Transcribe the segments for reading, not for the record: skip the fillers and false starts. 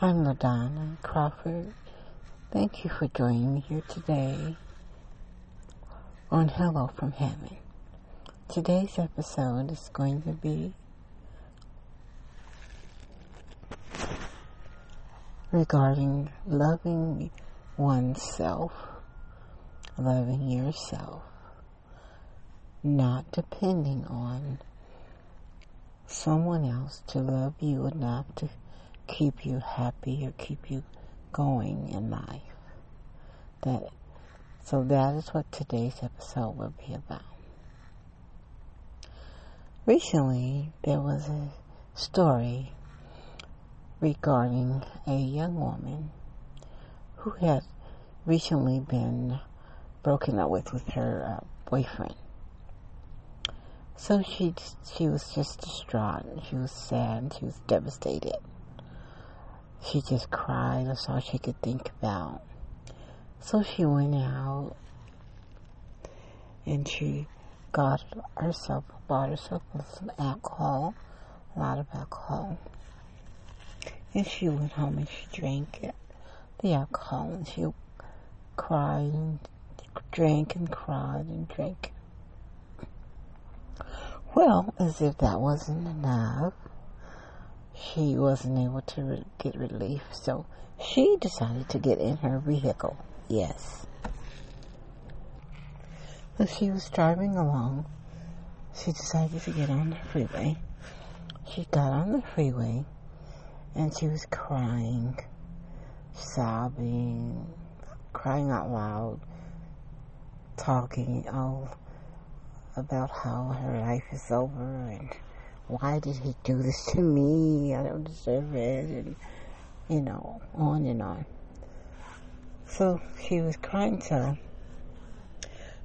I'm LaDonna Crawford. Thank you for joining me here today on Hello from Heaven. Today's episode is going to be regarding loving oneself, loving yourself, not depending on someone else to love you enough to keep you happy or keep you going in life. That is what today's episode will be about. Recently, there was a story regarding a young woman who had recently been broken up with her boyfriend. So she was just distraught, and she was sad, and she was devastated. She just cried. That's all she could think about. So she went out and she bought herself some alcohol, a lot of alcohol. And she went home and she drank it, the alcohol, and she cried and drank and cried and drank. Well, as if that wasn't enough, she wasn't able to get relief, so she decided to get in her vehicle. Yes. As she was driving along, she decided to get on the freeway. She got on the freeway, and she was crying, sobbing, crying out loud, talking all about how her life is over, and why did he do this to me? I don't deserve it. And, on and on. So she was crying, so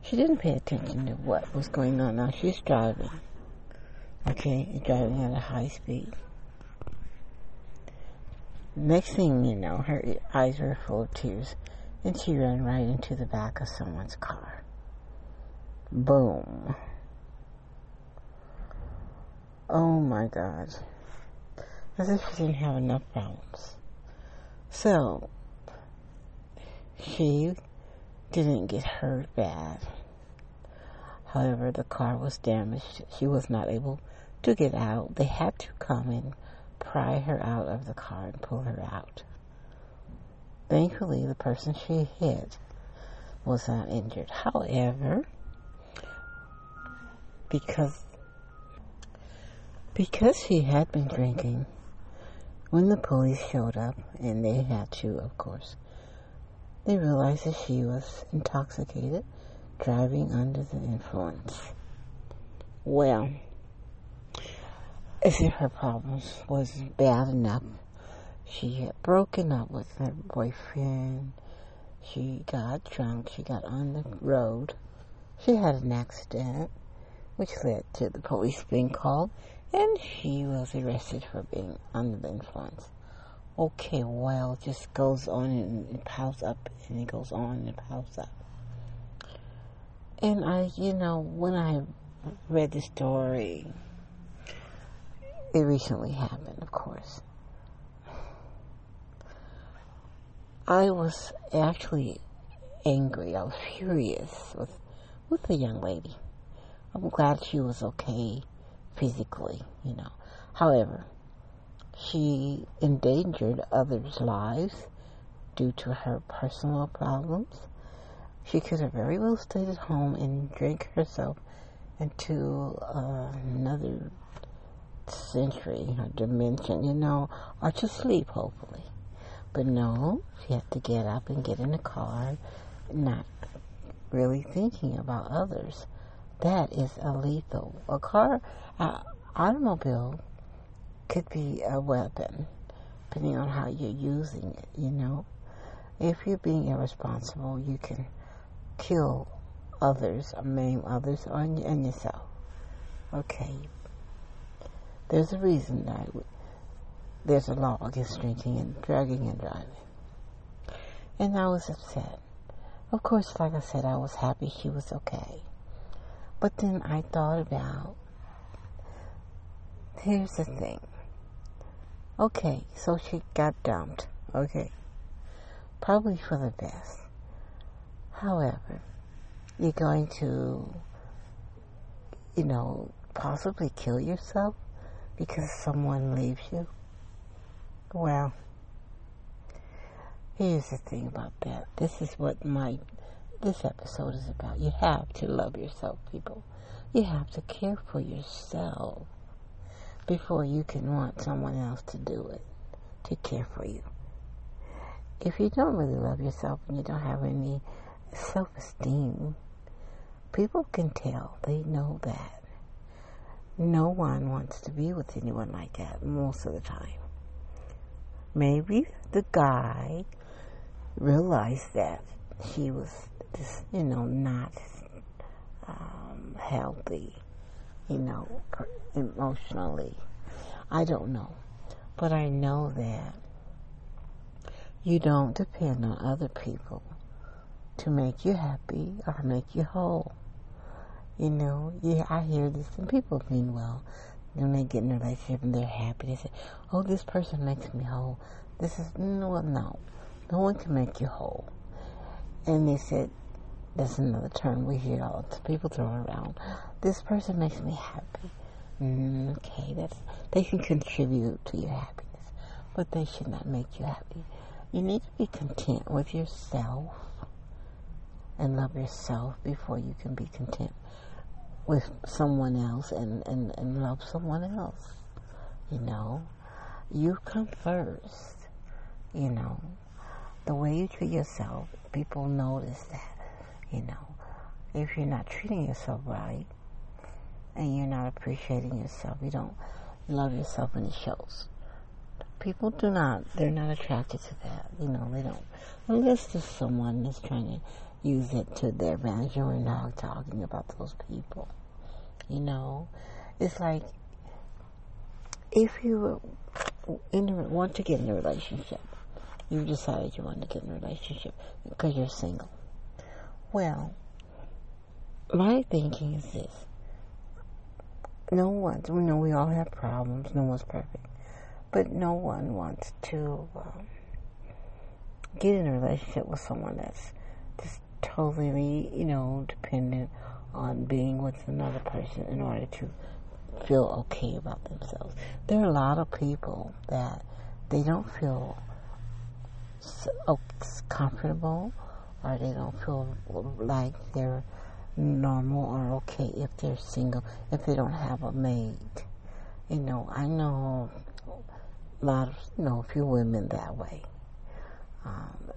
she didn't pay attention to what was going on. Now she's driving. Okay, driving at a high speed. Next thing you know, her eyes were full of tears, and she ran right into the back of someone's car. Boom. Oh my God. As if she didn't have enough problems. So, she didn't get hurt bad. However, the car was damaged. She was not able to get out. They had to come and pry her out of the car and pull her out. Thankfully, the person she hit was not injured. However, because she had been drinking, when the police showed up, and they had to, of course, they realized that she was intoxicated, driving under the influence. Well, as if her problems wasn't bad enough, she had broken up with her boyfriend, she got drunk, she got on the road, she had an accident, which led to the police being called, and she was arrested for being under the influence. Okay, well, it just goes on and piles up, and it goes on and piles up. And when I read the story, it recently happened, of course. I was actually angry. I was furious with the young lady. I'm glad she was okay. Physically, However, she endangered others' lives due to her personal problems. She could have very well stayed at home and drank herself into another century or dimension, or to sleep, hopefully. But no, she had to get up and get in the car, not really thinking about others. That is lethal. A car, automobile could be a weapon, depending on how you're using it, If you're being irresponsible, you can kill others, or maim others, and yourself. Okay. There's a reason that there's a law against drinking and drugging and driving. And I was upset. Of course, like I said, I was happy she was okay. But then I thought about, here's the thing. Okay, so she got dumped. Okay. Probably for the best. However, you're going to, you know, possibly kill yourself because someone leaves you. Well, here's the thing about that. This is what this episode is about. You have to love yourself, people. You have to care for yourself before you can want someone else to do it, to care for you. If you don't really love yourself and you don't have any self-esteem, people can tell. They know that. No one wants to be with anyone like that most of the time. Maybe the guy realized that she was, just, you know, not healthy, you know, emotionally. I don't know. But I know that you don't depend on other people to make you happy or make you whole. You know, yeah, I hear this from people. Meanwhile, when they get in a relationship and they're happy, they say, oh, this person makes me whole. This is, no one can make you whole. And they said, that's another term we hear all the people throwing around. This person makes me happy. Okay, they can contribute to your happiness, but they should not make you happy. You need to be content with yourself and love yourself before you can be content with someone else and love someone else. You know, you come first. You know, the way you treat yourself, people notice that. You know, if you're not treating yourself right and you're not appreciating yourself, you don't love yourself, and it shows. People do not, they're not attracted to that. You know, they don't. Unless there's someone that's trying to use it to their advantage, and we're not talking about those people. You know, it's like if you want to get in a relationship, you've decided you want to get in a relationship because you're single. Well, my thinking is this. We all have problems, no one's perfect. But no one wants to get in a relationship with someone that's just totally, you know, dependent on being with another person in order to feel okay about themselves. There are a lot of people that they don't feel so comfortable, or they don't feel like they're normal or okay if they're single, if they don't have a mate. You know, I know a lot of, you know, few women that way.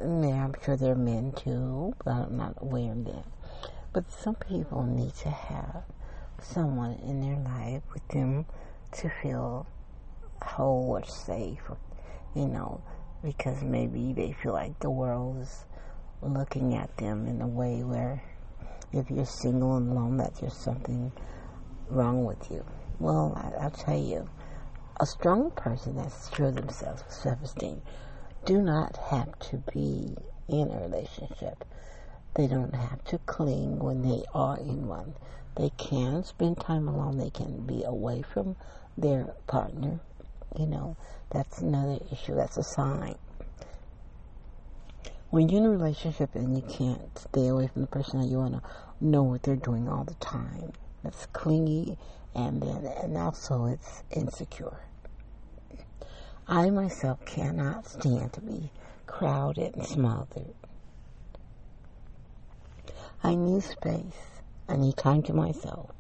And I'm sure there are men too, but I'm not aware of that. But some people need to have someone in their life with them to feel whole or safe, you know, because maybe they feel like the world is looking at them in a way where if you're single and alone, that there's something wrong with you. Well, I'll tell you, a strong person that's sure of themselves with self-esteem do not have to be in a relationship. They don't have to cling when they are in one. They can spend time alone. They can be away from their partner. You know, that's another issue. That's a sign. When you're in a relationship and you can't stay away from the person that you want to know what they're doing all the time, that's clingy. And also it's insecure. I myself cannot stand to be crowded and smothered. I need space. I need time to myself.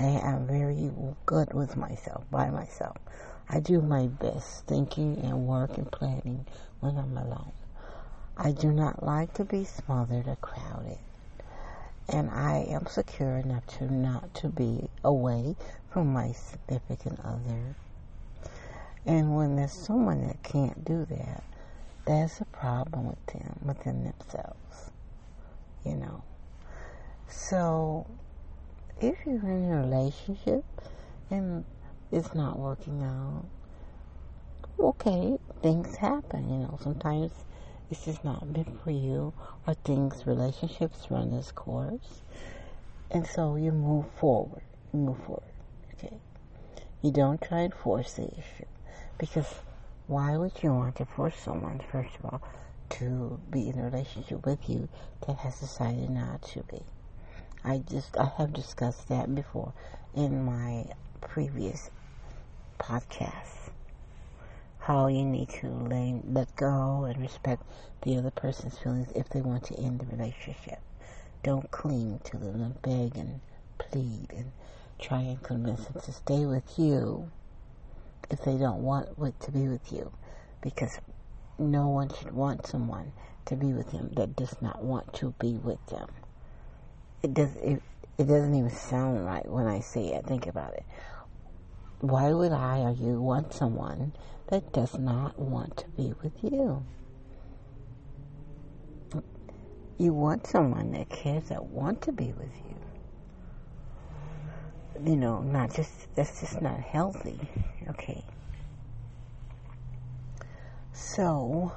I am very good with myself, by myself. I do my best thinking and work and planning when I'm alone. I do not like to be smothered or crowded. And I am secure enough to not to be away from my significant other. And when there's someone that can't do that, that's a problem with them, within themselves. You know. So, if you're in a relationship and it's not working out, okay, things happen, you know. Sometimes this is not meant for you, or relationships run this course. And so you move forward. Okay? You don't try and force the issue. Because why would you want to force someone, first of all, to be in a relationship with you that has decided not to be? I have discussed that before in my previous podcast. How you need to let go and respect the other person's feelings if they want to end the relationship. Don't cling to them and beg and plead and try and convince them to stay with you if they don't want to be with you. Because no one should want someone to be with them that does not want to be with them. It doesn't even sound right when I say it. Think about it. Why would I or you want someone that does not want to be with you? You want someone that cares, that want to be with you. You know, that's just not healthy. Okay. So,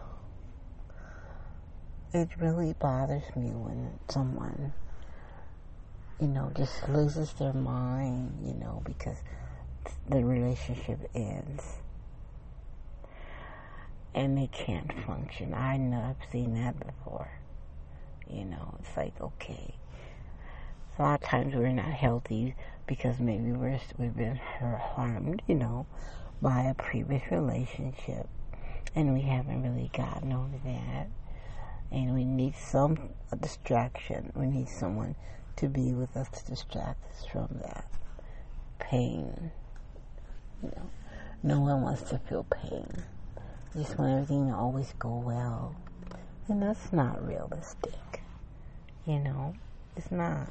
it really bothers me when someone, you know, just loses their mind, you know, because the relationship ends and they can't function. I know, I've seen that before. You know, it's like, okay, a lot of times we're not healthy because maybe we've been harmed, you know, by a previous relationship, and we haven't really gotten over that, and we need some distraction. We need someone to be with us to distract us from that pain. You know, no one wants to feel pain. You just want everything to always go well. And that's not realistic. You know, it's not.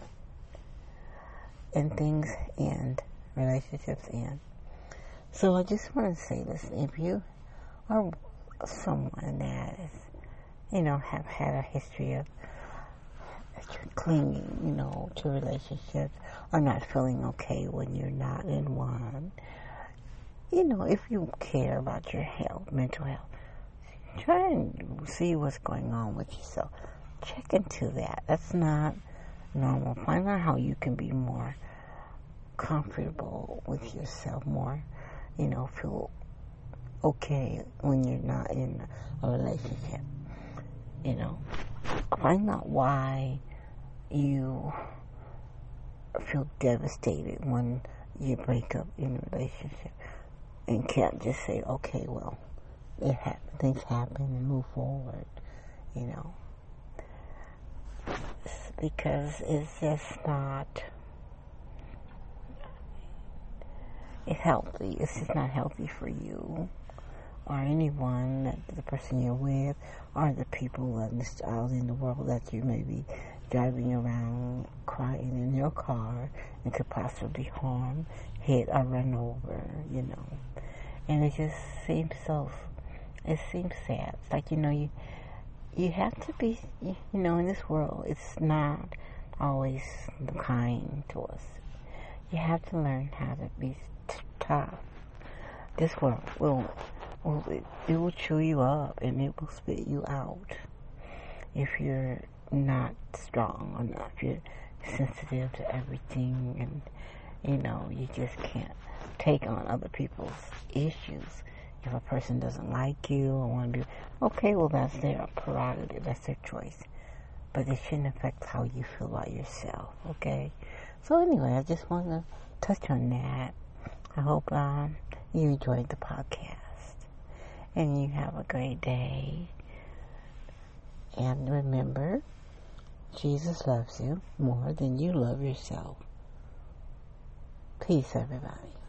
And things end. Relationships end. So I just want to say this. If you are someone that is, you know, have had a history of clinging, you know, to relationships or not feeling okay when you're not in one, you know, if you care about your health, mental health, try and see what's going on with yourself. Check into that. That's not normal. Find out how you can be more comfortable with yourself, more, you know, feel okay when you're not in a relationship. You know, find out why you feel devastated when you break up in a relationship and can't just say, okay, well, it happens, things happen, and move forward, you know, because it's just not healthy. It's just not healthy for you or anyone, the person you're with, or the people out in the world that you may be driving around crying in your car and could possibly harm, hit, or run over, you know. And it just seems so... It seems sad. It's like, you know, you have to be, you know, in this world, it's not always kind to us. You have to learn how to be tough. This world will chew you up and it will spit you out if you're not strong enough. You're sensitive to everything and, you know, you just can't take on other people's issues. If a person doesn't like you or want to be, okay, well, that's their prerogative, that's their choice. But it shouldn't affect how you feel about yourself, okay? So anyway, I just want to touch on that. I hope you enjoyed the podcast. And you have a great day. And remember, Jesus loves you more than you love yourself. Peace, everybody.